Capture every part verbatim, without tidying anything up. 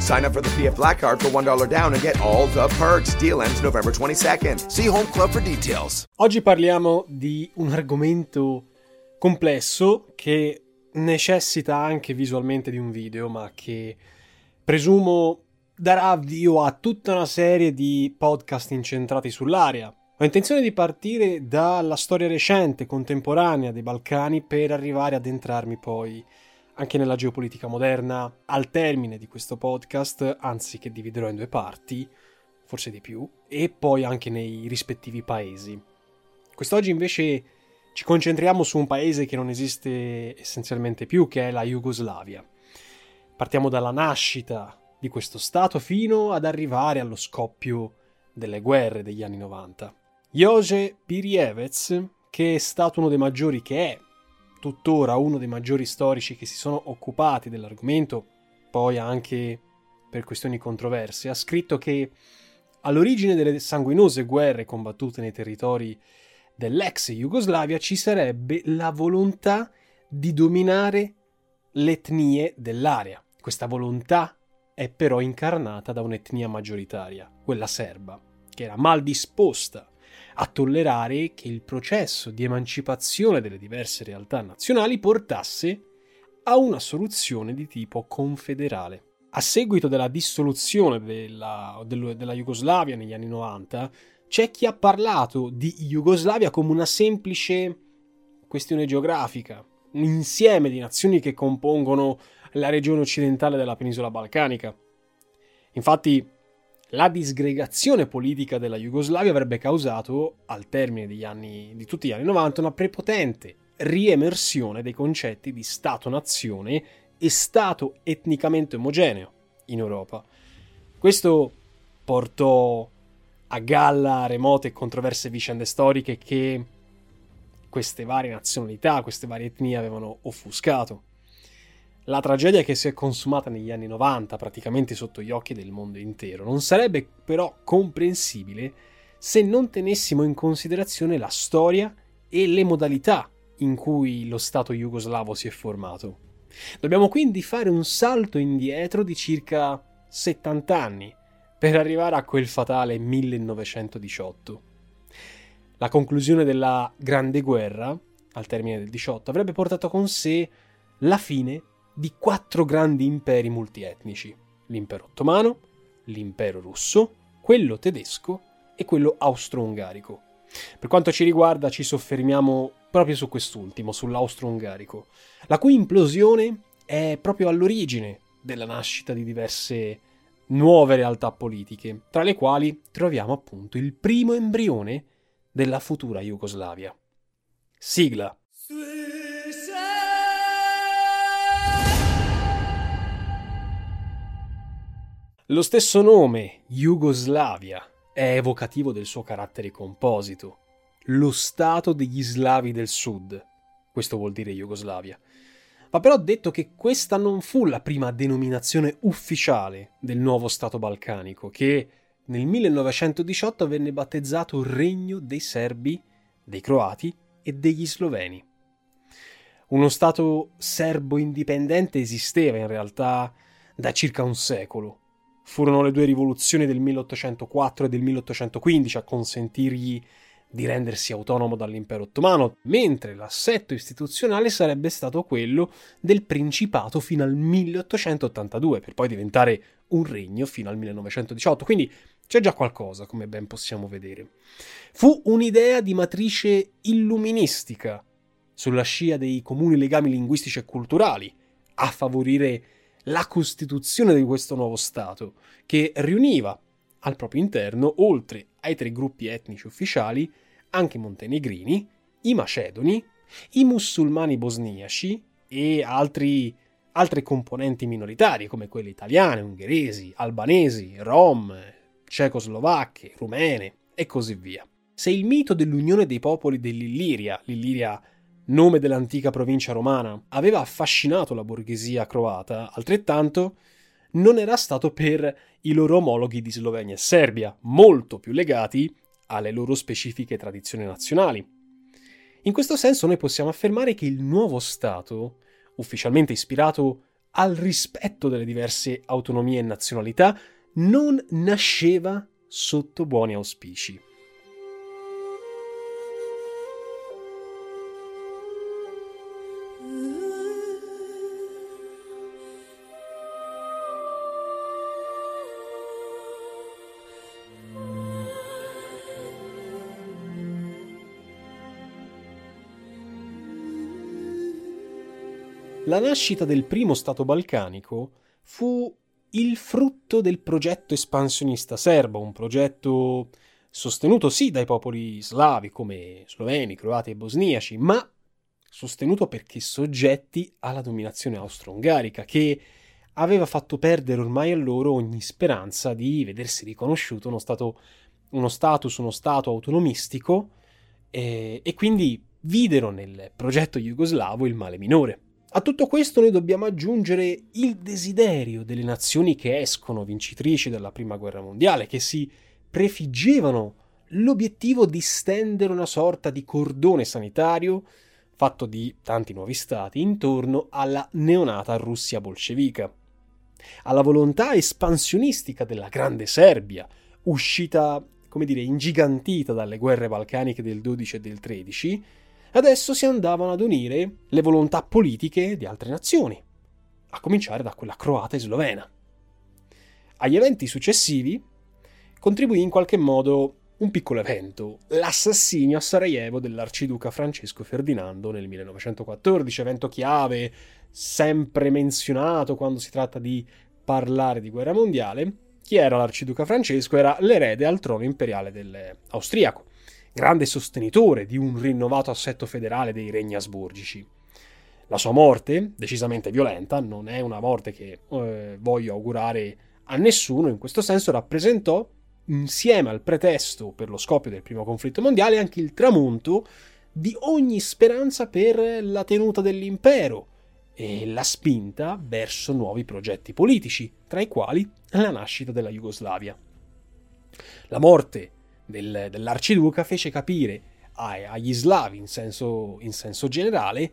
Sign up for the P F Black Card for one dollar down and get all the perks. Deal ends November twenty-second. See Home Club for details. Oggi parliamo di un argomento complesso che necessita anche visualmente di un video, ma che presumo darà avvio a tutta una serie di podcast incentrati sull'area. Ho intenzione di partire dalla storia recente, contemporanea dei Balcani per arrivare ad entrarmi poi anche nella geopolitica moderna. Al termine di questo podcast, anzi che dividerò in due parti, forse di più, e poi anche nei rispettivi paesi. Quest'oggi invece ci concentriamo su un paese che non esiste essenzialmente più, che è la Jugoslavia. Partiamo dalla nascita di questo stato fino ad arrivare allo scoppio delle guerre degli anni novanta. Josip Pirjevec, che è stato uno dei maggiori che è, tuttora uno dei maggiori storici che si sono occupati dell'argomento, poi anche per questioni controverse, ha scritto che all'origine delle sanguinose guerre combattute nei territori dell'ex Jugoslavia ci sarebbe la volontà di dominare le etnie dell'area. Questa volontà è però incarnata da un'etnia maggioritaria, quella serba, che era mal disposta a tollerare che il processo di emancipazione delle diverse realtà nazionali portasse a una soluzione di tipo confederale. A seguito della dissoluzione della, della Jugoslavia negli anni novanta, c'è chi ha parlato di Jugoslavia come una semplice questione geografica, un insieme di nazioni che compongono la regione occidentale della penisola balcanica. Infatti, la disgregazione politica della Jugoslavia avrebbe causato, al termine degli anni, di tutti gli anni novanta, una prepotente riemersione dei concetti di Stato-nazione e Stato etnicamente omogeneo in Europa. Questo portò a galla remote e controverse vicende storiche che queste varie nazionalità, queste varie etnie avevano offuscato. La tragedia che si è consumata negli anni novanta, praticamente sotto gli occhi del mondo intero, non sarebbe però comprensibile se non tenessimo in considerazione la storia e le modalità in cui lo Stato jugoslavo si è formato. Dobbiamo quindi fare un salto indietro di circa settanta anni per arrivare a quel fatale millenovecentodiciotto. La conclusione della Grande Guerra, al termine del diciotto, avrebbe portato con sé la fine di quattro grandi imperi multietnici: l'impero ottomano, l'impero russo, quello tedesco e quello austro-ungarico. Per quanto ci riguarda ci soffermiamo proprio su quest'ultimo, sull'austro-ungarico, la cui implosione è proprio all'origine della nascita di diverse nuove realtà politiche, tra le quali troviamo appunto il primo embrione della futura Jugoslavia. Sigla. Lo stesso nome, Jugoslavia, è evocativo del suo carattere composito, lo stato degli slavi del sud. Questo vuol dire Jugoslavia. Va però detto che questa non fu la prima denominazione ufficiale del nuovo stato balcanico, che nel millenovecentodiciotto venne battezzato Regno dei Serbi, dei Croati e degli Sloveni. Uno stato serbo indipendente esisteva in realtà da circa un secolo. Furono le due rivoluzioni del milleottocentoquattro e del milleottocentoquindici a consentirgli di rendersi autonomo dall'impero ottomano, mentre l'assetto istituzionale sarebbe stato quello del principato fino al milleottocentottantadue, per poi diventare un regno fino al millenovecentodiciotto. Quindi C'è già qualcosa, come ben possiamo vedere. Fu un'idea di matrice illuministica, sulla scia dei comuni legami linguistici e culturali, a favorire la costituzione di questo nuovo Stato, che riuniva al proprio interno, oltre ai tre gruppi etnici ufficiali, anche i montenegrini, i macedoni, i musulmani bosniaci e altri... altre componenti minoritarie come quelle italiane, ungheresi, albanesi, rom, cecoslovacche, rumene e così via. Se il mito dell'unione dei popoli dell'Illiria, l'Illiria nome dell'antica provincia romana, aveva affascinato la borghesia croata, altrettanto non era stato per i loro omologhi di Slovenia e Serbia, molto più legati alle loro specifiche tradizioni nazionali. In questo senso noi possiamo affermare che il nuovo Stato, ufficialmente ispirato al rispetto delle diverse autonomie e nazionalità, non nasceva sotto buoni auspici. La nascita del primo Stato balcanico fu il frutto del progetto espansionista serbo, un progetto sostenuto sì dai popoli slavi come sloveni, croati e bosniaci, ma sostenuto perché soggetti alla dominazione austro-ungarica, che aveva fatto perdere ormai a loro ogni speranza di vedersi riconosciuto uno stato, uno status, uno stato autonomistico, eh, e quindi videro nel progetto jugoslavo il male minore. A tutto questo noi dobbiamo aggiungere il desiderio delle nazioni che escono vincitrici dalla Prima Guerra Mondiale, che si prefiggevano l'obiettivo di stendere una sorta di cordone sanitario fatto di tanti nuovi stati intorno alla neonata Russia bolscevica, alla volontà espansionistica della Grande Serbia, uscita, come dire, ingigantita dalle guerre balcaniche del dodici e del tredici. Adesso si andavano ad unire le volontà politiche di altre nazioni, a cominciare da quella croata e slovena. Agli eventi successivi contribuì in qualche modo un piccolo evento, l'assassinio a Sarajevo dell'arciduca Francesco Ferdinando nel millenovecentoquattordici, evento chiave sempre menzionato quando si tratta di parlare di guerra mondiale. Chi era l'arciduca Francesco? Era l'erede al trono imperiale dell'austriaco, grande sostenitore di un rinnovato assetto federale dei regni asburgici. La sua morte, decisamente violenta, non è una morte che eh, voglio augurare a nessuno, in questo senso rappresentò, insieme al pretesto per lo scoppio del primo conflitto mondiale, anche il tramonto di ogni speranza per la tenuta dell'impero e la spinta verso nuovi progetti politici, tra i quali la nascita della Jugoslavia. La morte dell'arciduca fece capire agli slavi in senso, in senso generale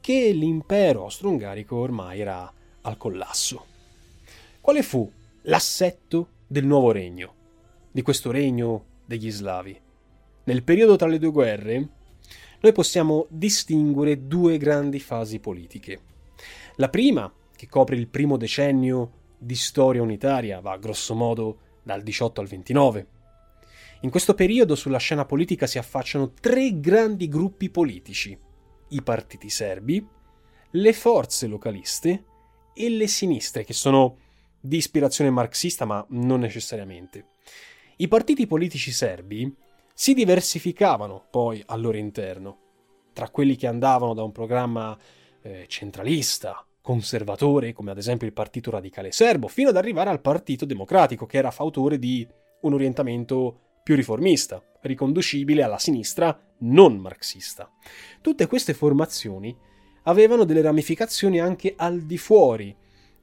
che l'impero austro-ungarico ormai era al collasso. Quale fu l'assetto del nuovo regno, di questo regno degli slavi? Nel periodo tra le due guerre noi possiamo distinguere due grandi fasi politiche. La prima, che copre il primo decennio di storia unitaria, va grosso modo dal diciotto al ventinove. In questo periodo sulla scena politica si affacciano tre grandi gruppi politici: i partiti serbi, le forze localiste e le sinistre, che sono di ispirazione marxista ma non necessariamente. I partiti politici serbi si diversificavano poi al loro interno, tra quelli che andavano da un programma eh, centralista, conservatore, come ad esempio il Partito Radicale Serbo, fino ad arrivare al Partito Democratico, che era fautore di un orientamento più riformista, riconducibile alla sinistra non marxista. Tutte queste formazioni avevano delle ramificazioni anche al di fuori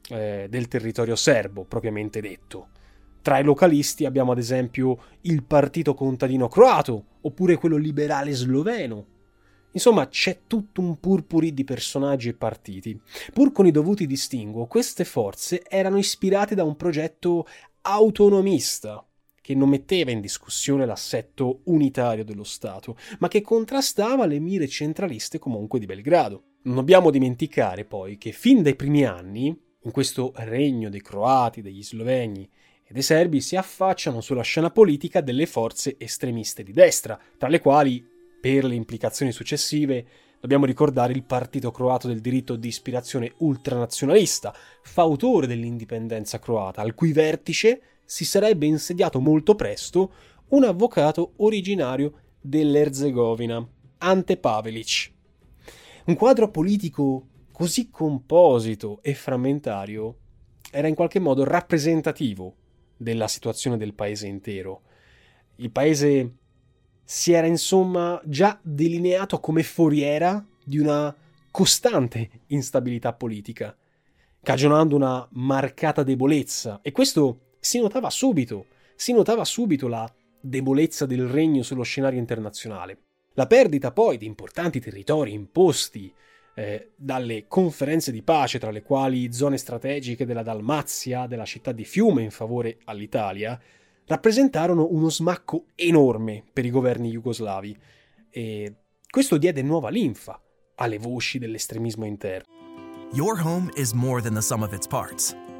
eh, del territorio serbo, propriamente detto. Tra i localisti abbiamo ad esempio il Partito Contadino Croato, oppure quello liberale sloveno. Insomma, c'è tutto un purpurì di personaggi e partiti. Pur con i dovuti distinguo, queste forze erano ispirate da un progetto autonomista, che non metteva in discussione l'assetto unitario dello Stato, ma che contrastava le mire centraliste comunque di Belgrado. Non dobbiamo dimenticare poi che fin dai primi anni, in questo regno dei croati, degli sloveni ed i serbi si affacciano sulla scena politica delle forze estremiste di destra, tra le quali, per le implicazioni successive, dobbiamo ricordare il Partito Croato del Diritto di ispirazione ultranazionalista, fautore dell'indipendenza croata, al cui vertice si sarebbe insediato molto presto un avvocato originario dell'Erzegovina, Ante Pavelić. Un quadro politico così composito e frammentario era in qualche modo rappresentativo della situazione del paese intero. Il paese si era insomma già delineato come foriera di una costante instabilità politica, cagionando una marcata debolezza, e questo si notava subito, si notava subito la debolezza del regno sullo scenario internazionale. La perdita poi di importanti territori imposti eh, dalle conferenze di pace, tra le quali zone strategiche della Dalmazia, della città di Fiume in favore all'Italia, rappresentarono uno smacco enorme per i governi jugoslavi, e questo diede nuova linfa alle voci dell'estremismo interno. Your home is more than the sum of its parts,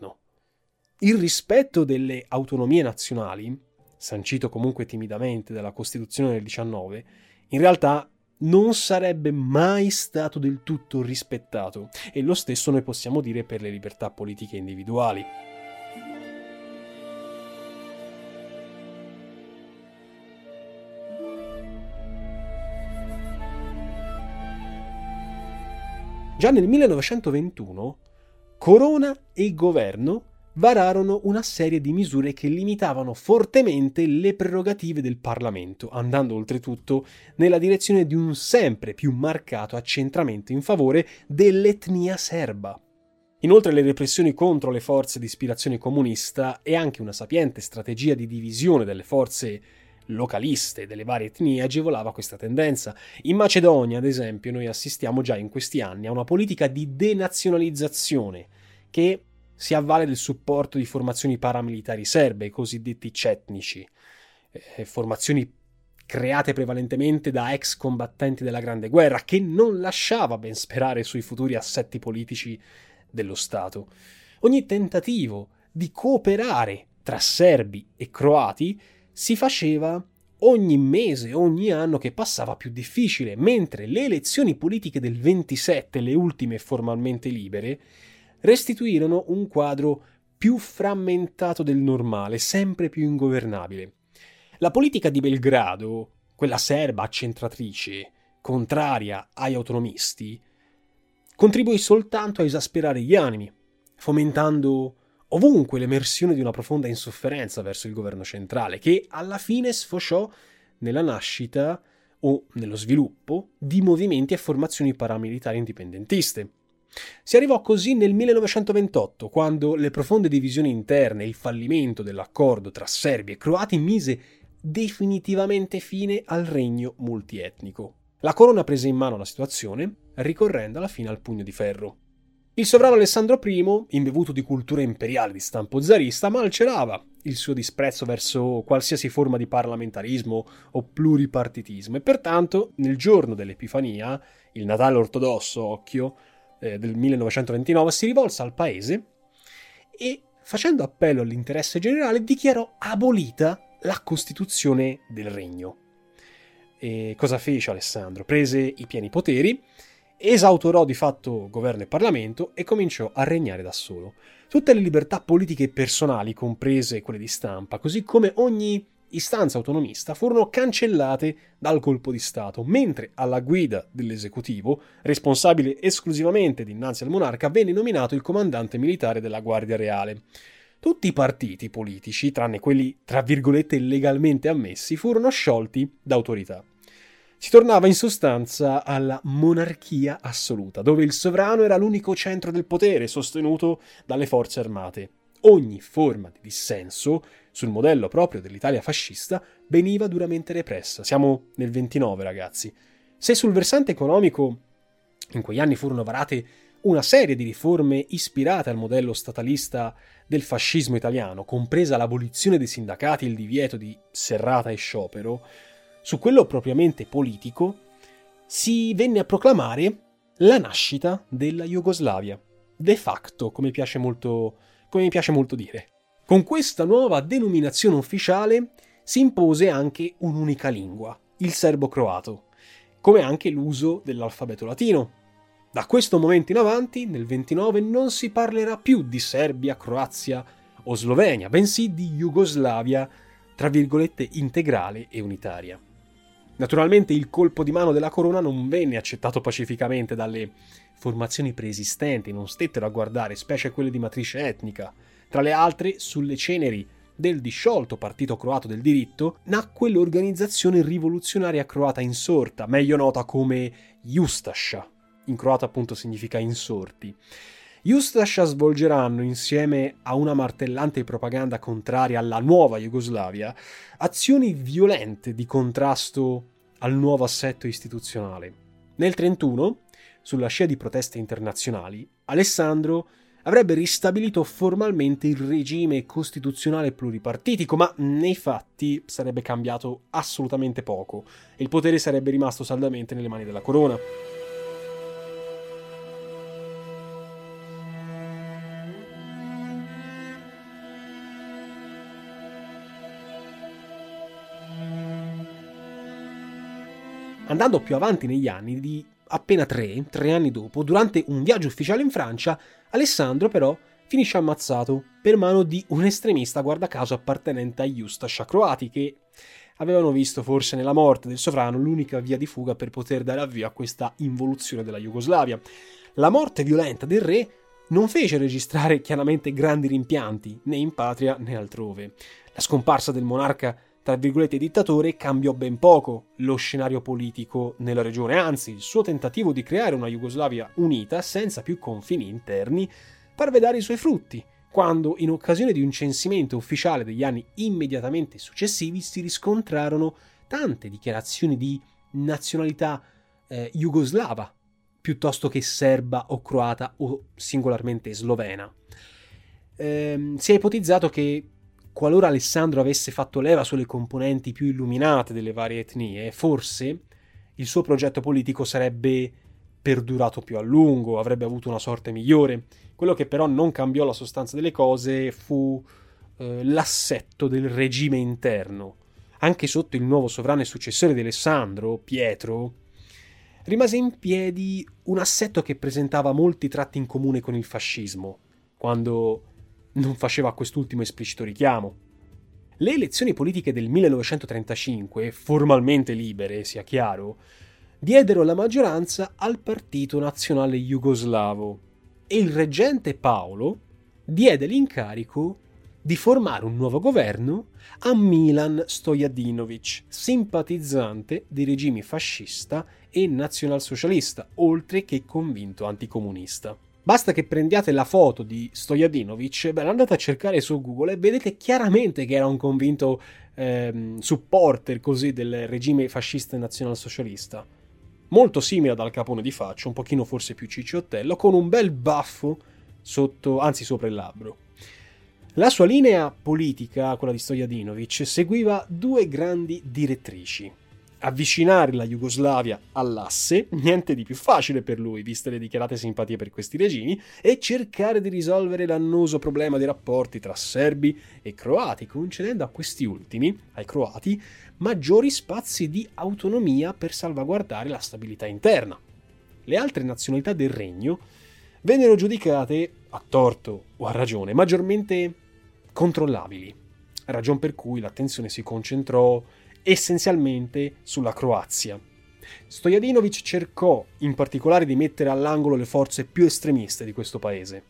No. Il rispetto delle autonomie nazionali, sancito comunque timidamente dalla Costituzione del diciannove, in realtà non sarebbe mai stato del tutto rispettato, e lo stesso noi possiamo dire per le libertà politiche individuali. Già nel millenovecentoventuno, Corona e governo vararono una serie di misure che limitavano fortemente le prerogative del Parlamento, andando oltretutto nella direzione di un sempre più marcato accentramento in favore dell'etnia serba. Inoltre, le repressioni contro le forze di ispirazione comunista e anche una sapiente strategia di divisione delle forze localiste delle varie etnie agevolava questa tendenza. In Macedonia, ad esempio, noi assistiamo già in questi anni a una politica di denazionalizzazione che si avvale del supporto di formazioni paramilitari serbe, i cosiddetti cetnici, eh, formazioni create prevalentemente da ex combattenti della Grande Guerra, che non lasciava ben sperare sui futuri assetti politici dello Stato. Ogni tentativo di cooperare tra serbi e croati si faceva ogni mese, ogni anno che passava più difficile, mentre le elezioni politiche del ventisette, le ultime formalmente libere, restituirono un quadro più frammentato del normale, sempre più ingovernabile. La politica di Belgrado, quella serba accentratrice, contraria agli autonomisti, contribuì soltanto a esasperare gli animi, fomentando ovunque l'emersione di una profonda insofferenza verso il governo centrale, che alla fine sfociò nella nascita o nello sviluppo di movimenti e formazioni paramilitari indipendentiste. Si arrivò così nel millenovecentoventotto, quando le profonde divisioni interne e il fallimento dell'accordo tra serbi e croati mise definitivamente fine al regno multietnico. La corona prese in mano la situazione, ricorrendo alla fine al pugno di ferro. Il sovrano Alessandro Primo, imbevuto di cultura imperiale di stampo zarista, malcelava il suo disprezzo verso qualsiasi forma di parlamentarismo o pluripartitismo, e pertanto nel giorno dell'Epifania, il Natale ortodosso, occhio, del millenovecentoventinove, si rivolse al paese e, facendo appello all'interesse generale, dichiarò abolita la Costituzione del regno. E cosa fece Alessandro? Prese i pieni poteri, esautorò di fatto governo e Parlamento e cominciò a regnare da solo. Tutte le libertà politiche e personali, comprese quelle di stampa, così come ogni istanza autonomista, furono cancellate dal colpo di Stato, mentre alla guida dell'esecutivo, responsabile esclusivamente dinanzi al monarca, venne nominato il comandante militare della Guardia Reale. Tutti i partiti politici, tranne quelli tra virgolette legalmente ammessi, furono sciolti da autorità. Si tornava in sostanza alla monarchia assoluta, dove il sovrano era l'unico centro del potere, sostenuto dalle forze armate. Ogni forma di dissenso, sul modello proprio dell'Italia fascista, veniva duramente repressa. Siamo nel ventinove, ragazzi. Se sul versante economico in quegli anni furono varate una serie di riforme ispirate al modello statalista del fascismo italiano, compresa l'abolizione dei sindacati e il divieto di serrata e sciopero, su quello propriamente politico si venne a proclamare la nascita della Jugoslavia, de facto, come mi piace molto, come mi piace molto dire. Con questa nuova denominazione ufficiale si impose anche un'unica lingua, il serbo-croato, come anche l'uso dell'alfabeto latino. Da questo momento in avanti, nel ventinove, non si parlerà più di Serbia, Croazia o Slovenia, bensì di Jugoslavia, tra virgolette, integrale e unitaria. Naturalmente il colpo di mano della corona non venne accettato pacificamente dalle formazioni preesistenti, non stettero a guardare, specie quelle di matrice etnica. Tra le altre, sulle ceneri del disciolto Partito Croato del Diritto, nacque l'organizzazione rivoluzionaria croata insorta, meglio nota come Ustascia. In croato appunto significa insorti. Gli Ustascia svolgeranno, insieme a una martellante propaganda contraria alla nuova Jugoslavia, azioni violente di contrasto al nuovo assetto istituzionale. Nel trentuno, sulla scia di proteste internazionali, Alessandro avrebbe ristabilito formalmente il regime costituzionale pluripartitico, ma nei fatti sarebbe cambiato assolutamente poco e il potere sarebbe rimasto saldamente nelle mani della corona. Andando più avanti negli anni, di appena tre, tre anni dopo, durante un viaggio ufficiale in Francia, Alessandro però finisce ammazzato per mano di un estremista, guarda caso appartenente agli Ustascia croati, che avevano visto forse nella morte del sovrano l'unica via di fuga per poter dare avvio a questa involuzione della Jugoslavia. La morte violenta del re non fece registrare chiaramente grandi rimpianti, né in patria né altrove. La scomparsa del monarca, tra virgolette, dittatore, cambiò ben poco lo scenario politico nella regione, anzi il suo tentativo di creare una Jugoslavia unita senza più confini interni parve dare i suoi frutti, quando in occasione di un censimento ufficiale degli anni immediatamente successivi si riscontrarono tante dichiarazioni di nazionalità eh, jugoslava piuttosto che serba o croata o singolarmente slovena. Ehm, si è ipotizzato che qualora Alessandro avesse fatto leva sulle componenti più illuminate delle varie etnie, forse il suo progetto politico sarebbe perdurato più a lungo, avrebbe avuto una sorte migliore. Quello che però non cambiò la sostanza delle cose fu eh, l'assetto del regime interno. Anche sotto il nuovo sovrano e successore di Alessandro, Pietro, rimase in piedi un assetto che presentava molti tratti in comune con il fascismo, quando non faceva a quest'ultimo esplicito richiamo. Le elezioni politiche del millenovecentotrentacinque, formalmente libere, sia chiaro, diedero la maggioranza al Partito Nazionale Jugoslavo e il reggente Paolo diede l'incarico di formare un nuovo governo a Milan Stojadinović, simpatizzante dei regimi fascista e nazionalsocialista, oltre che convinto anticomunista. Basta che prendiate la foto di Stojadinović, beh, andate a cercare su Google e vedete chiaramente che era un convinto ehm, supporter così del regime fascista e nazionalsocialista. Molto simile ad Al Capone di faccia, un pochino forse più cicciottello, con un bel baffo sotto, anzi sopra il labbro. La sua linea politica, quella di Stojadinović, seguiva due grandi direttrici. Avvicinare la Jugoslavia all'asse, niente di più facile per lui, viste le dichiarate simpatie per questi regimi, e cercare di risolvere l'annoso problema dei rapporti tra serbi e croati, concedendo a questi ultimi, ai croati, maggiori spazi di autonomia per salvaguardare la stabilità interna. Le altre nazionalità del regno vennero giudicate, a torto o a ragione, maggiormente controllabili, ragion per cui l'attenzione si concentrò essenzialmente sulla Croazia. Stojadinović cercò in particolare di mettere all'angolo le forze più estremiste di questo paese.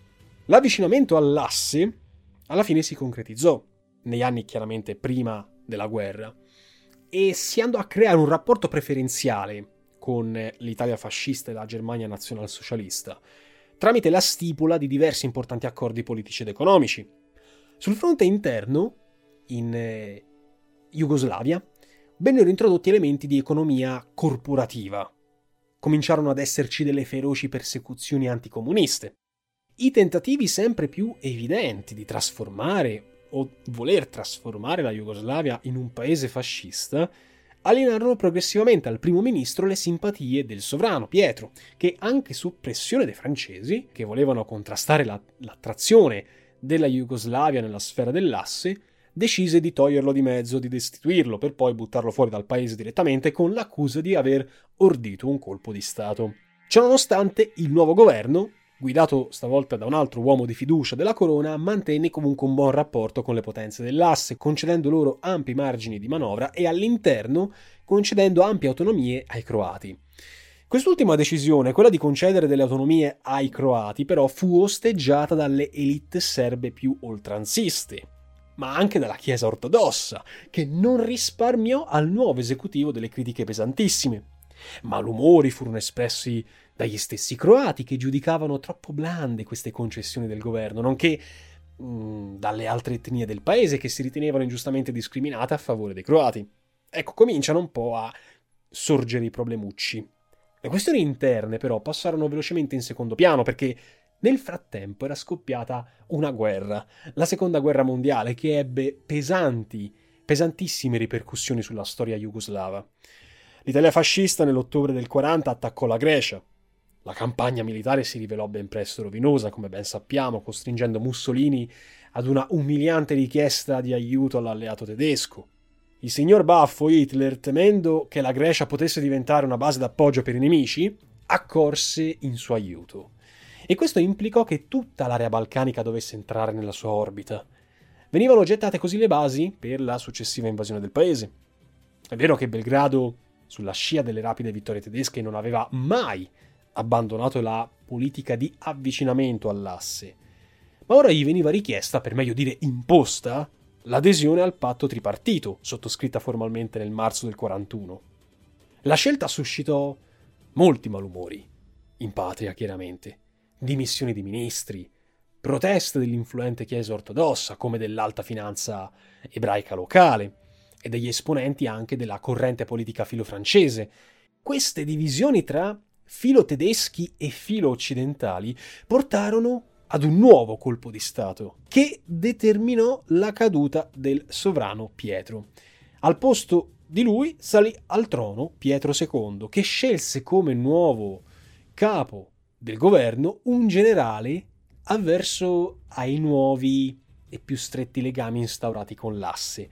L'avvicinamento all'asse alla fine si concretizzò, negli anni chiaramente prima della guerra, e si andò a creare un rapporto preferenziale con l'Italia fascista e la Germania nazionalsocialista, tramite la stipula di diversi importanti accordi politici ed economici. Sul fronte interno, in Jugoslavia, vennero introdotti elementi di economia corporativa. Cominciarono ad esserci delle feroci persecuzioni anticomuniste. I tentativi sempre più evidenti di trasformare o voler trasformare la Jugoslavia in un paese fascista alienarono progressivamente al primo ministro le simpatie del sovrano Pietro, che anche su pressione dei francesi, che volevano contrastare la, l'attrazione della Jugoslavia nella sfera dell'asse, decise di toglierlo di mezzo, di destituirlo, per poi buttarlo fuori dal paese direttamente con l'accusa di aver ordito un colpo di Stato. Ciononostante, il nuovo governo, guidato stavolta da un altro uomo di fiducia della corona, mantenne comunque un buon rapporto con le potenze dell'asse, concedendo loro ampi margini di manovra e all'interno concedendo ampie autonomie ai croati. Quest'ultima decisione, quella di concedere delle autonomie ai croati, però fu osteggiata dalle elite serbe più oltranziste, ma anche dalla Chiesa ortodossa, che non risparmiò al nuovo esecutivo delle critiche pesantissime. Malumori furono espressi dagli stessi croati, che giudicavano troppo blande queste concessioni del governo, nonché mh, dalle altre etnie del paese, che si ritenevano ingiustamente discriminate a favore dei croati. Ecco, cominciano un po' a sorgere i problemucci. Le questioni interne però passarono velocemente in secondo piano, perché nel frattempo era scoppiata una guerra, la seconda guerra mondiale, che ebbe pesanti, pesantissime ripercussioni sulla storia jugoslava. L'Italia fascista nell'ottobre del quaranta attaccò la Grecia. La campagna militare si rivelò ben presto rovinosa, come ben sappiamo, costringendo Mussolini ad una umiliante richiesta di aiuto all'alleato tedesco. Il signor Baffo Hitler, temendo che la Grecia potesse diventare una base d'appoggio per i nemici, accorse in suo aiuto. E questo implicò che tutta l'area balcanica dovesse entrare nella sua orbita. Venivano gettate così le basi per la successiva invasione del paese. È vero che Belgrado, sulla scia delle rapide vittorie tedesche, non aveva mai abbandonato la politica di avvicinamento all'asse, ma ora gli veniva richiesta, per meglio dire imposta, l'adesione al patto tripartito, sottoscritta formalmente nel marzo del quarantuno. La scelta suscitò molti malumori, in patria chiaramente, dimissioni di ministri, proteste dell'influente Chiesa ortodossa come dell'alta finanza ebraica locale, e degli esponenti anche della corrente politica filofrancese. Queste divisioni tra filotedeschi e filooccidentali portarono ad un nuovo colpo di Stato, che determinò la caduta del sovrano Pietro. Al posto di lui salì al trono Pietro secondo, che scelse come nuovo capo del governo un generale avverso ai nuovi e più stretti legami instaurati con l'asse.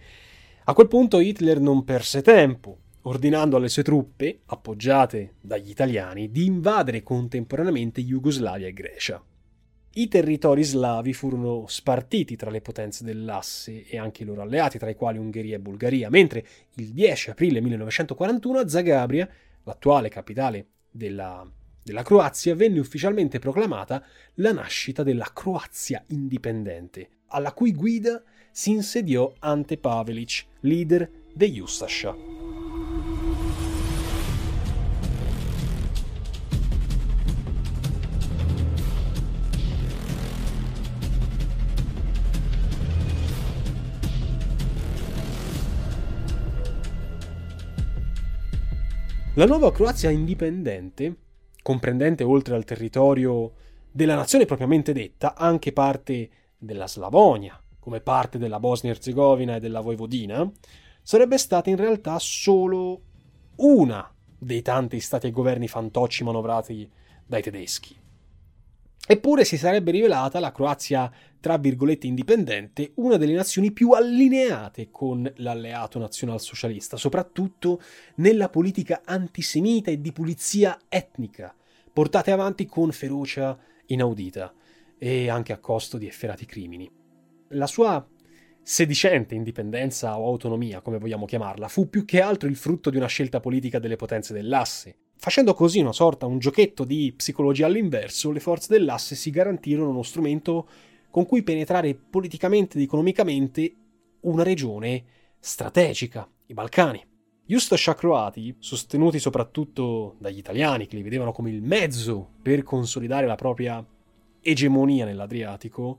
A quel punto Hitler non perse tempo, ordinando alle sue truppe, appoggiate dagli italiani, di invadere contemporaneamente Jugoslavia e Grecia. I territori slavi furono spartiti tra le potenze dell'asse e anche i loro alleati, tra i quali Ungheria e Bulgaria, mentre il dieci aprile millenovecentoquarantuno a Zagabria, l'attuale capitale della, della Croazia, venne ufficialmente proclamata la nascita della Croazia indipendente, alla cui guida si insediò Ante Pavelić, leader degli Ustascia. La nuova Croazia indipendente, comprendente oltre al territorio della nazione propriamente detta, anche parte della Slavonia, come parte della Bosnia-Erzegovina e della Vojvodina, sarebbe stata in realtà solo una dei tanti stati e governi fantocci manovrati dai tedeschi. Eppure si sarebbe rivelata la Croazia, tra virgolette, indipendente, una delle nazioni più allineate con l'alleato nazionalsocialista, soprattutto nella politica antisemita e di pulizia etnica, portate avanti con ferocia inaudita e anche a costo di efferati crimini. La sua sedicente indipendenza o autonomia, come vogliamo chiamarla, fu più che altro il frutto di una scelta politica delle potenze dell'asse. Facendo così una sorta, un giochetto di psicologia all'inverso, le forze dell'asse si garantirono uno strumento con cui penetrare politicamente ed economicamente una regione strategica, i Balcani. Gli Ustascia croati, sostenuti soprattutto dagli italiani, che li vedevano come il mezzo per consolidare la propria egemonia nell'Adriatico,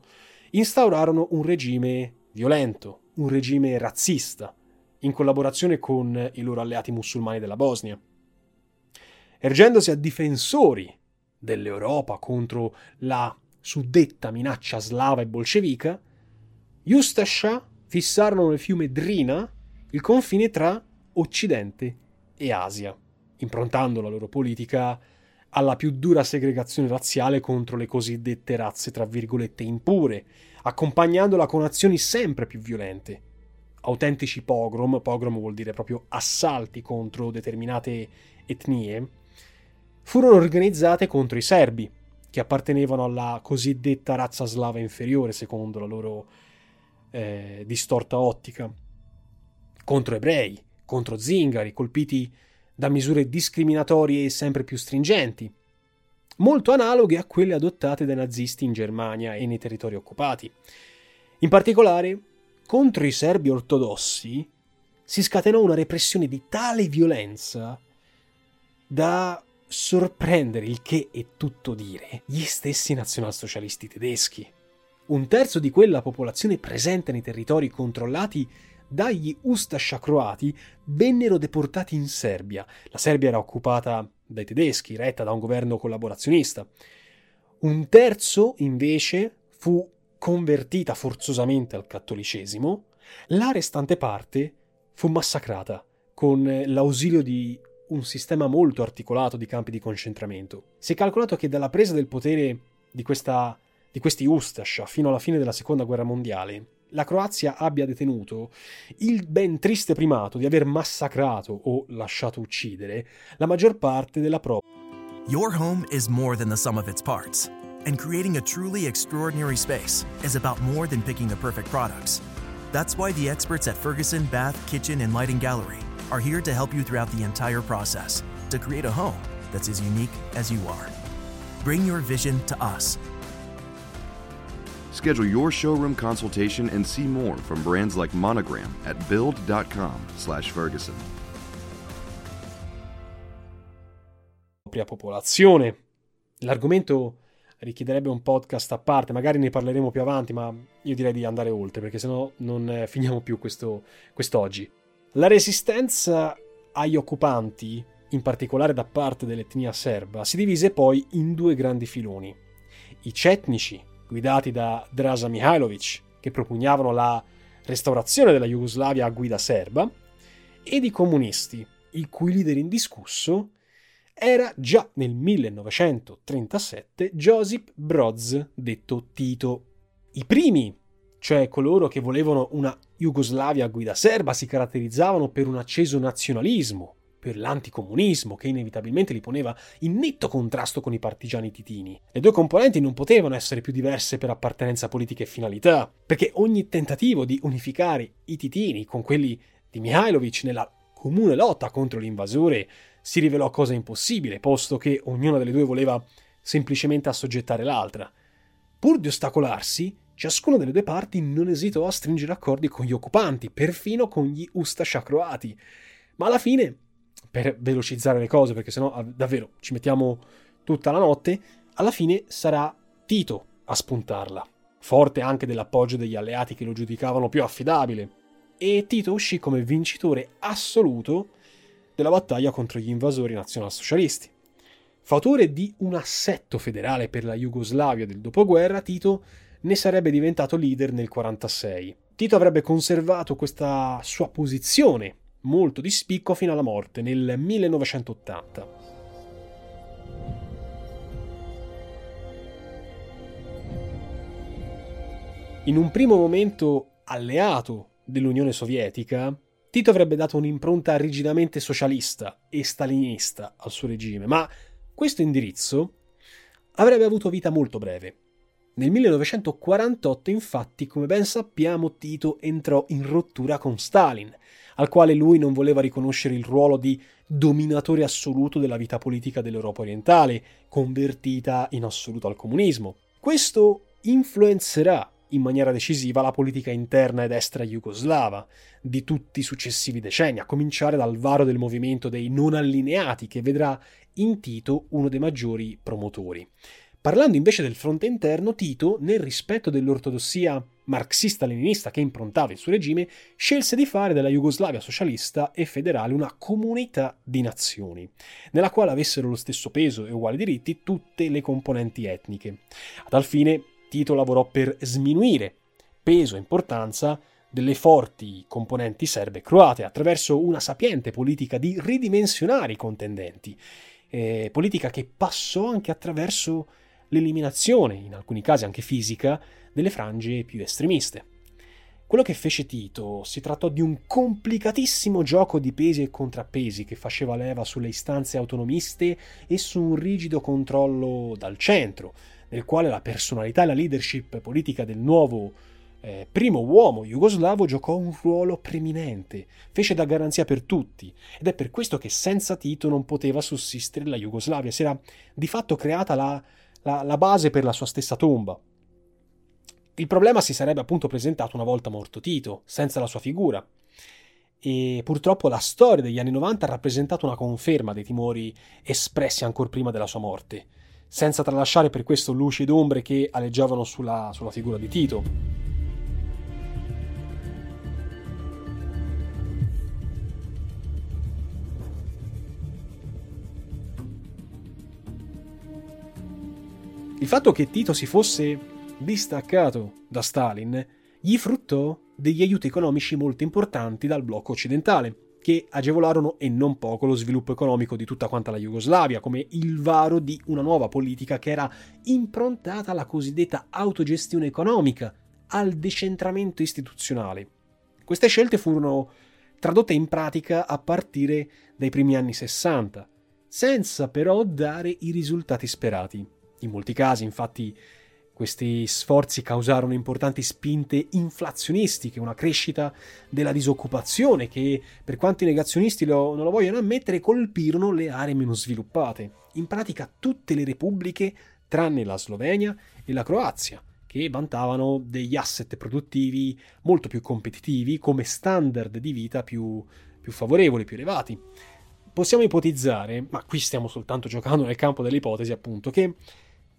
instaurarono un regime violento, un regime razzista, in collaborazione con i loro alleati musulmani della Bosnia. Ergendosi a difensori dell'Europa contro la suddetta minaccia slava e bolscevica, gli Ustascia fissarono nel fiume Drina il confine tra Occidente e Asia, improntando la loro politica alla più dura segregazione razziale contro le cosiddette razze tra virgolette impure, accompagnandola con azioni sempre più violente. Autentici pogrom, pogrom vuol dire proprio assalti contro determinate etnie, furono organizzate contro i serbi, che appartenevano alla cosiddetta razza slava inferiore, secondo la loro eh, distorta ottica, contro ebrei, contro zingari, colpiti da misure discriminatorie sempre più stringenti, molto analoghe a quelle adottate dai nazisti in Germania e nei territori occupati. In particolare, contro i serbi ortodossi si scatenò una repressione di tale violenza da sorprendere, il che è tutto dire, gli stessi nazionalsocialisti tedeschi. Un terzo di quella popolazione presente nei territori controllati dagli Ustascia croati vennero deportati in Serbia. La Serbia era occupata dai tedeschi, retta da un governo collaborazionista. Un terzo, invece, fu convertita forzosamente al cattolicesimo, la restante parte fu massacrata con l'ausilio di un sistema molto articolato di campi di concentramento. Si è calcolato che dalla presa del potere di, questa, di questi Ustascia fino alla fine della Seconda Guerra Mondiale la Croazia abbia detenuto il ben triste primato di aver massacrato o lasciato uccidere la maggior parte della propria. Your home is more than the sum of its parts. And creating a truly extraordinary space is about more than picking the perfect products. That's why the experts at Ferguson Bath, Kitchen, and Lighting Gallery are here to help you throughout the entire process to create a home that's as unique as you are. Bring your vision to us. Schedule your showroom consultation and see more from brands like Monogram at build dot com slash Ferguson. Propria popolazione. L'argomento richiederebbe un podcast a parte, magari ne parleremo più avanti, ma io direi di andare oltre, perché sennò non finiamo più questo quest'oggi. La resistenza agli occupanti, in particolare da parte dell'etnia serba, si divise poi in due grandi filoni. I cetnici, guidati da Draža Mihailović, che propugnavano la restaurazione della Jugoslavia a guida serba, ed i comunisti, il cui leader indiscusso era già nel millenovecentotrentasette Josip Broz, detto Tito. I primi, cioè coloro che volevano una Jugoslavia a guida serba, si caratterizzavano per un acceso nazionalismo, per l'anticomunismo, che inevitabilmente li poneva in netto contrasto con i partigiani titini. Le due componenti non potevano essere più diverse per appartenenza politica e finalità, perché ogni tentativo di unificare i titini con quelli di Mihailović nella comune lotta contro l'invasore si rivelò cosa impossibile, posto che ognuna delle due voleva semplicemente assoggettare l'altra. Pur di ostacolarsi, ciascuna delle due parti non esitò a stringere accordi con gli occupanti, perfino con gli Ustascia croati. Ma alla fine, per velocizzare le cose, perché sennò davvero ci mettiamo tutta la notte, alla fine sarà Tito a spuntarla, forte anche dell'appoggio degli alleati che lo giudicavano più affidabile. E Tito uscì come vincitore assoluto della battaglia contro gli invasori nazionalsocialisti. Fautore di un assetto federale per la Jugoslavia del dopoguerra, Tito ne sarebbe diventato leader nel quarantasei. Tito avrebbe conservato questa sua posizione molto di spicco fino alla morte nel millenovecentottanta. In un primo momento alleato dell'Unione Sovietica, Tito avrebbe dato un'impronta rigidamente socialista e stalinista al suo regime, ma questo indirizzo avrebbe avuto vita molto breve. Nel millenovecentoquarantotto, infatti, come ben sappiamo, Tito entrò in rottura con Stalin, al quale lui non voleva riconoscere il ruolo di dominatore assoluto della vita politica dell'Europa orientale, convertita in assoluto al comunismo. Questo influenzerà in maniera decisiva la politica interna ed estera jugoslava di tutti i successivi decenni, a cominciare dal varo del movimento dei non allineati, che vedrà in Tito uno dei maggiori promotori. Parlando invece del fronte interno, Tito, nel rispetto dell'ortodossia marxista-leninista che improntava il suo regime, scelse di fare della Jugoslavia socialista e federale una comunità di nazioni, nella quale avessero lo stesso peso e uguali diritti tutte le componenti etniche. A tal fine Tito lavorò per sminuire peso e importanza delle forti componenti serbe e croate attraverso una sapiente politica di ridimensionare i contendenti, eh, politica che passò anche attraverso l'eliminazione, in alcuni casi anche fisica, delle frange più estremiste. Quello che fece Tito si trattò di un complicatissimo gioco di pesi e contrappesi che faceva leva sulle istanze autonomiste e su un rigido controllo dal centro, nel quale la personalità e la leadership politica del nuovo Eh, primo uomo jugoslavo giocò un ruolo preminente, fece da garanzia per tutti, ed è per questo che senza Tito non poteva sussistere la Jugoslavia, si era di fatto creata la, la, la base per la sua stessa tomba. Il problema si sarebbe appunto presentato una volta morto Tito, senza la sua figura, e purtroppo la storia degli anni novanta ha rappresentato una conferma dei timori espressi ancor prima della sua morte, senza tralasciare per questo luci ed ombre che aleggiavano sulla, sulla figura di Tito. Il fatto che Tito si fosse distaccato da Stalin gli fruttò degli aiuti economici molto importanti dal blocco occidentale, che agevolarono e non poco lo sviluppo economico di tutta quanta la Jugoslavia, come il varo di una nuova politica che era improntata alla cosiddetta autogestione economica, al decentramento istituzionale. Queste scelte furono tradotte in pratica a partire dai primi anni sessanta, senza però dare i risultati sperati. In molti casi, infatti, questi sforzi causarono importanti spinte inflazionistiche, una crescita della disoccupazione che, per quanto i negazionisti lo, non lo vogliono ammettere, colpirono le aree meno sviluppate. In pratica tutte le repubbliche, tranne la Slovenia e la Croazia, che vantavano degli asset produttivi molto più competitivi, come standard di vita più, più favorevoli, più elevati. Possiamo ipotizzare, ma qui stiamo soltanto giocando nel campo delle ipotesi appunto, che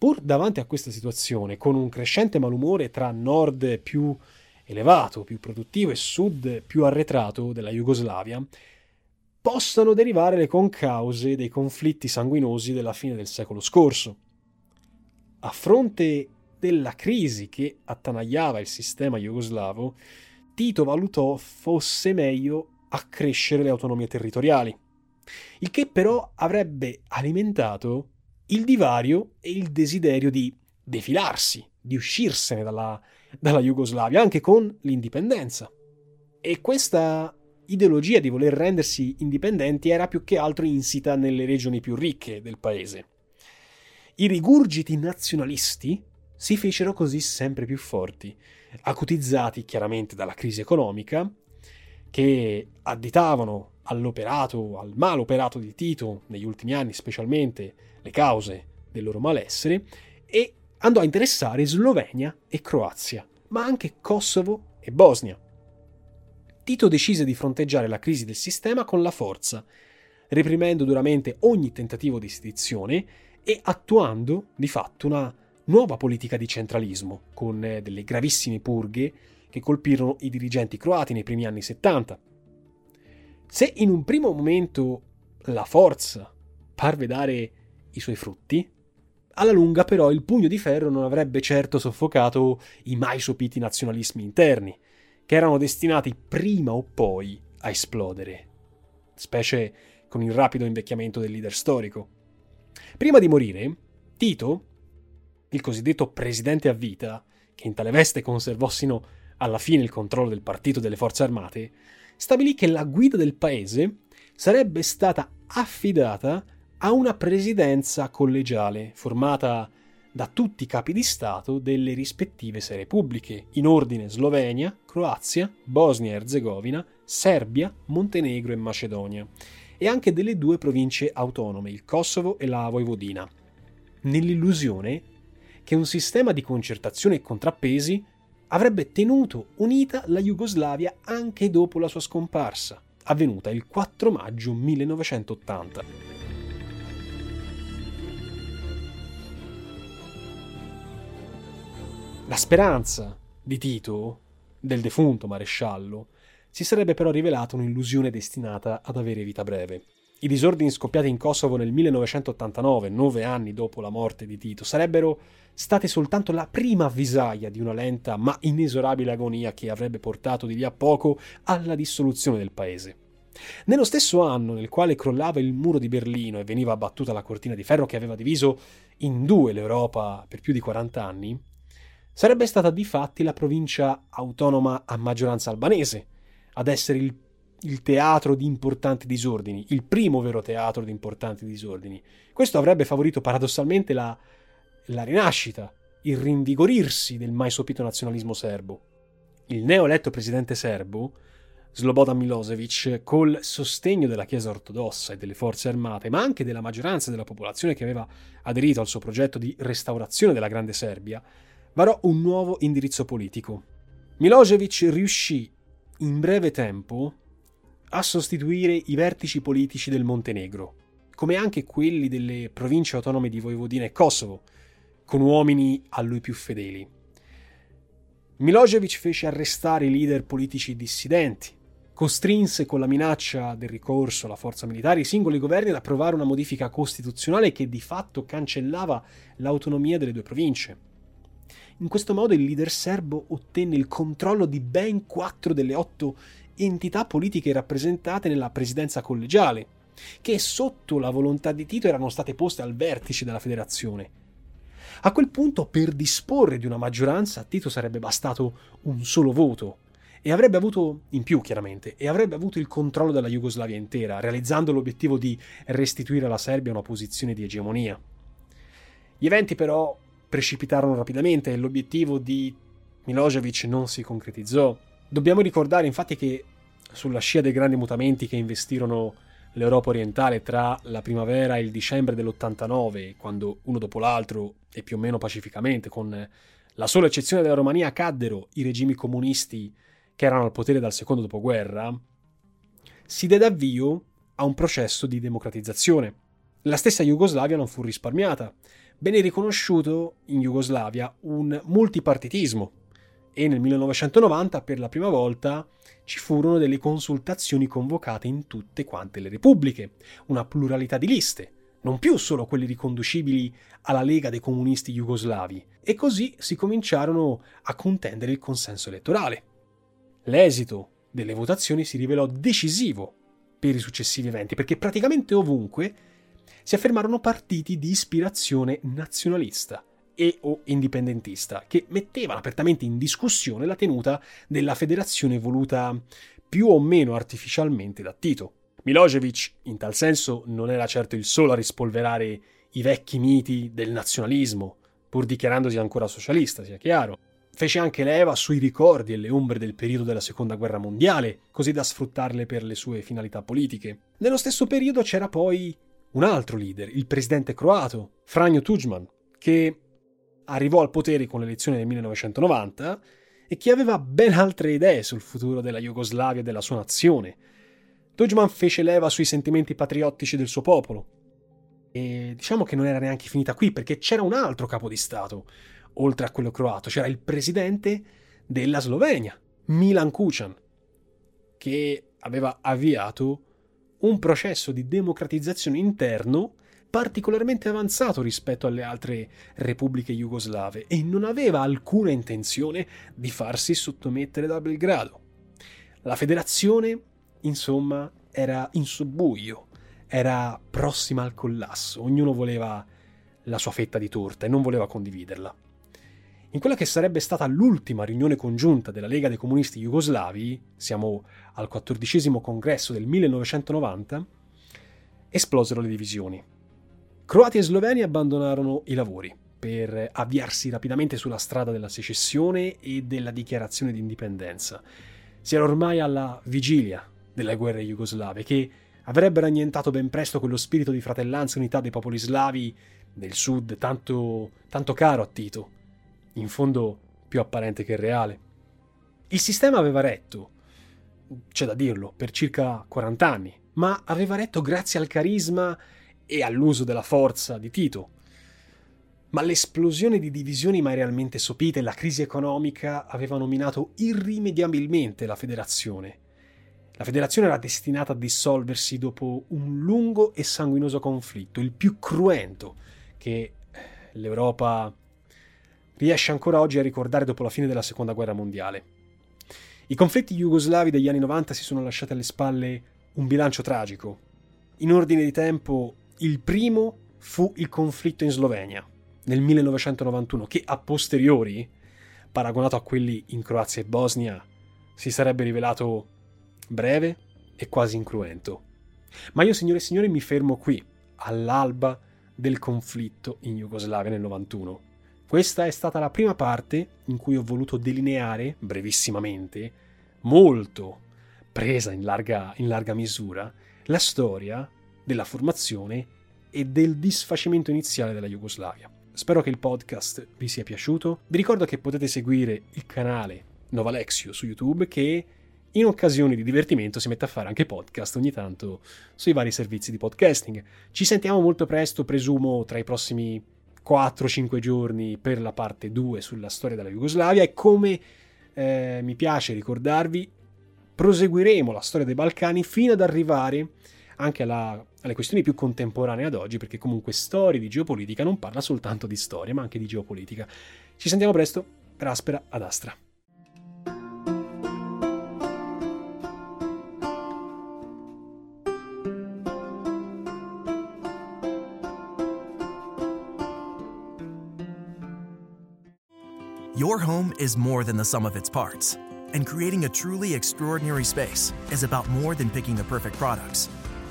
pur davanti a questa situazione, con un crescente malumore tra nord più elevato, più produttivo e sud più arretrato della Jugoslavia, possano derivare le concause dei conflitti sanguinosi della fine del secolo scorso. A fronte della crisi che attanagliava il sistema jugoslavo, Tito valutò fosse meglio accrescere le autonomie territoriali, il che però avrebbe alimentato il divario e il desiderio di defilarsi, di uscirsene dalla, dalla Jugoslavia, anche con l'indipendenza. E questa ideologia di voler rendersi indipendenti era più che altro insita nelle regioni più ricche del paese. I rigurgiti nazionalisti si fecero così sempre più forti, acutizzati chiaramente dalla crisi economica, che additavano all'operato, al maloperato di Tito negli ultimi anni specialmente, le cause del loro malessere, e andò a interessare Slovenia e Croazia, ma anche Kosovo e Bosnia. Tito decise di fronteggiare la crisi del sistema con la forza, reprimendo duramente ogni tentativo di sedizione e attuando di fatto una nuova politica di centralismo, con delle gravissime purghe che colpirono i dirigenti croati nei primi anni settanta. Se in un primo momento la forza parve dare i suoi frutti, alla lunga però il pugno di ferro non avrebbe certo soffocato i mai sopiti nazionalismi interni, che erano destinati prima o poi a esplodere, specie con il rapido invecchiamento del leader storico. Prima di morire, Tito, il cosiddetto presidente a vita, che in tale veste conservò sino alla fine il controllo del partito delle forze armate, stabilì che la guida del paese sarebbe stata affidata a una presidenza collegiale formata da tutti i capi di Stato delle rispettive sei repubbliche, in ordine Slovenia, Croazia, Bosnia e Erzegovina, Serbia, Montenegro e Macedonia, e anche delle due province autonome, il Kosovo e la Vojvodina, nell'illusione che un sistema di concertazione e contrappesi avrebbe tenuto unita la Jugoslavia anche dopo la sua scomparsa, avvenuta il quattro maggio millenovecentottanta. La speranza di Tito, del defunto maresciallo, si sarebbe però rivelata un'illusione destinata ad avere vita breve. I disordini scoppiati in Kosovo nel millenovecentottantanove, nove anni dopo la morte di Tito, sarebbero state soltanto la prima avvisaglia di una lenta ma inesorabile agonia che avrebbe portato di lì a poco alla dissoluzione del paese. Nello stesso anno nel quale crollava il muro di Berlino e veniva abbattuta la cortina di ferro che aveva diviso in due l'Europa per più di quaranta anni, sarebbe stata di fatti la provincia autonoma a maggioranza albanese ad essere il il teatro di importanti disordini, il primo vero teatro di importanti disordini. Questo avrebbe favorito paradossalmente la, la rinascita, il rinvigorirsi del mai sopito nazionalismo serbo. Il neoeletto presidente serbo, Slobodan Milosevic, col sostegno della Chiesa ortodossa e delle forze armate, ma anche della maggioranza della popolazione che aveva aderito al suo progetto di restaurazione della Grande Serbia, varò un nuovo indirizzo politico. Milosevic riuscì in breve tempo a sostituire i vertici politici del Montenegro, come anche quelli delle province autonome di Vojvodina e Kosovo, con uomini a lui più fedeli. Milošević fece arrestare i leader politici dissidenti, costrinse con la minaccia del ricorso alla forza militare i singoli governi ad approvare una modifica costituzionale che di fatto cancellava l'autonomia delle due province. In questo modo il leader serbo ottenne il controllo di ben quattro delle otto entità politiche rappresentate nella presidenza collegiale, che sotto la volontà di Tito erano state poste al vertice della federazione. A quel punto, per disporre di una maggioranza, a Tito sarebbe bastato un solo voto, e avrebbe avuto, in più chiaramente, e avrebbe avuto il controllo della Jugoslavia intera, realizzando l'obiettivo di restituire alla Serbia una posizione di egemonia. Gli eventi però precipitarono rapidamente e l'obiettivo di Milošević non si concretizzò. Dobbiamo ricordare infatti che sulla scia dei grandi mutamenti che investirono l'Europa orientale tra la primavera e il dicembre dell'ottantanove, quando uno dopo l'altro e più o meno pacificamente, con la sola eccezione della Romania, caddero i regimi comunisti che erano al potere dal secondo dopoguerra, si diede avvio a un processo di democratizzazione. La stessa Jugoslavia non fu risparmiata. Venne riconosciuto in Jugoslavia un multipartitismo, e nel millenovecentonovanta per la prima volta ci furono delle consultazioni convocate in tutte quante le repubbliche, una pluralità di liste, non più solo quelle riconducibili alla Lega dei Comunisti Jugoslavi, e così si cominciarono a contendere il consenso elettorale. L'esito delle votazioni si rivelò decisivo per i successivi eventi, perché praticamente ovunque si affermarono partiti di ispirazione nazionalista e o indipendentista, che mettevano apertamente in discussione la tenuta della federazione voluta più o meno artificialmente da Tito. Milošević, in tal senso, non era certo il solo a rispolverare i vecchi miti del nazionalismo, pur dichiarandosi ancora socialista, sia chiaro. Fece anche leva sui ricordi e le ombre del periodo della Seconda Guerra Mondiale, così da sfruttarle per le sue finalità politiche. Nello stesso periodo c'era poi un altro leader, il presidente croato, Franjo Tuđman, che arrivò al potere con l'elezione del millenovecentonovanta e che aveva ben altre idee sul futuro della Jugoslavia e della sua nazione. Tuđman fece leva sui sentimenti patriottici del suo popolo. E diciamo che non era neanche finita qui, perché c'era un altro capo di Stato, oltre a quello croato. C'era il presidente della Slovenia, Milan Kučan, che aveva avviato un processo di democratizzazione interno particolarmente avanzato rispetto alle altre repubbliche jugoslave e non aveva alcuna intenzione di farsi sottomettere da Belgrado. La federazione, insomma, era in sobbuglio, era prossima al collasso, ognuno voleva la sua fetta di torta e non voleva condividerla. In quella che sarebbe stata l'ultima riunione congiunta della Lega dei Comunisti Jugoslavi, siamo al quattordicesimo congresso del millenovecentonovanta, esplosero le divisioni. Croati e sloveni abbandonarono i lavori per avviarsi rapidamente sulla strada della secessione e della dichiarazione di indipendenza. Si era ormai alla vigilia delle guerre jugoslave, che avrebbero annientato ben presto quello spirito di fratellanza e unità dei popoli slavi del sud tanto, tanto caro a Tito, in fondo più apparente che reale. Il sistema aveva retto, c'è da dirlo, per circa quaranta anni, ma aveva retto grazie al carisma e all'uso della forza di Tito. Ma l'esplosione di divisioni mai realmente sopite e la crisi economica avevano minato irrimediabilmente la federazione. La federazione era destinata a dissolversi dopo un lungo e sanguinoso conflitto, il più cruento che l'Europa riesce ancora oggi a ricordare dopo la fine della Seconda Guerra Mondiale. I conflitti jugoslavi degli anni novanta si sono lasciati alle spalle un bilancio tragico. In ordine di tempo, il primo fu il conflitto in Slovenia nel millenovecentonovantuno, che a posteriori, paragonato a quelli in Croazia e Bosnia, si sarebbe rivelato breve e quasi incruento. Ma io, signore e signori, mi fermo qui, all'alba del conflitto in Jugoslavia nel novantuno. Questa è stata la prima parte in cui ho voluto delineare, brevissimamente, molto presa in larga, in larga misura, la storia della formazione e del disfacimento iniziale della Jugoslavia. Spero che il podcast vi sia piaciuto. Vi ricordo che potete seguire il canale Novalexio su YouTube, che in occasione di divertimento si mette a fare anche podcast ogni tanto sui vari servizi di podcasting. Ci sentiamo molto presto, presumo tra i prossimi quattro cinque giorni, per la parte due sulla storia della Jugoslavia, e come eh, mi piace ricordarvi, proseguiremo la storia dei Balcani fino ad arrivare anche alla, alle questioni più contemporanee ad oggi, perché comunque Storie di Geopolitica non parla soltanto di storia, ma anche di geopolitica. Ci sentiamo presto, per Aspera ad Astra. Your home is more than the sum of its parts, and creating a truly extraordinary space is about more than picking the perfect products.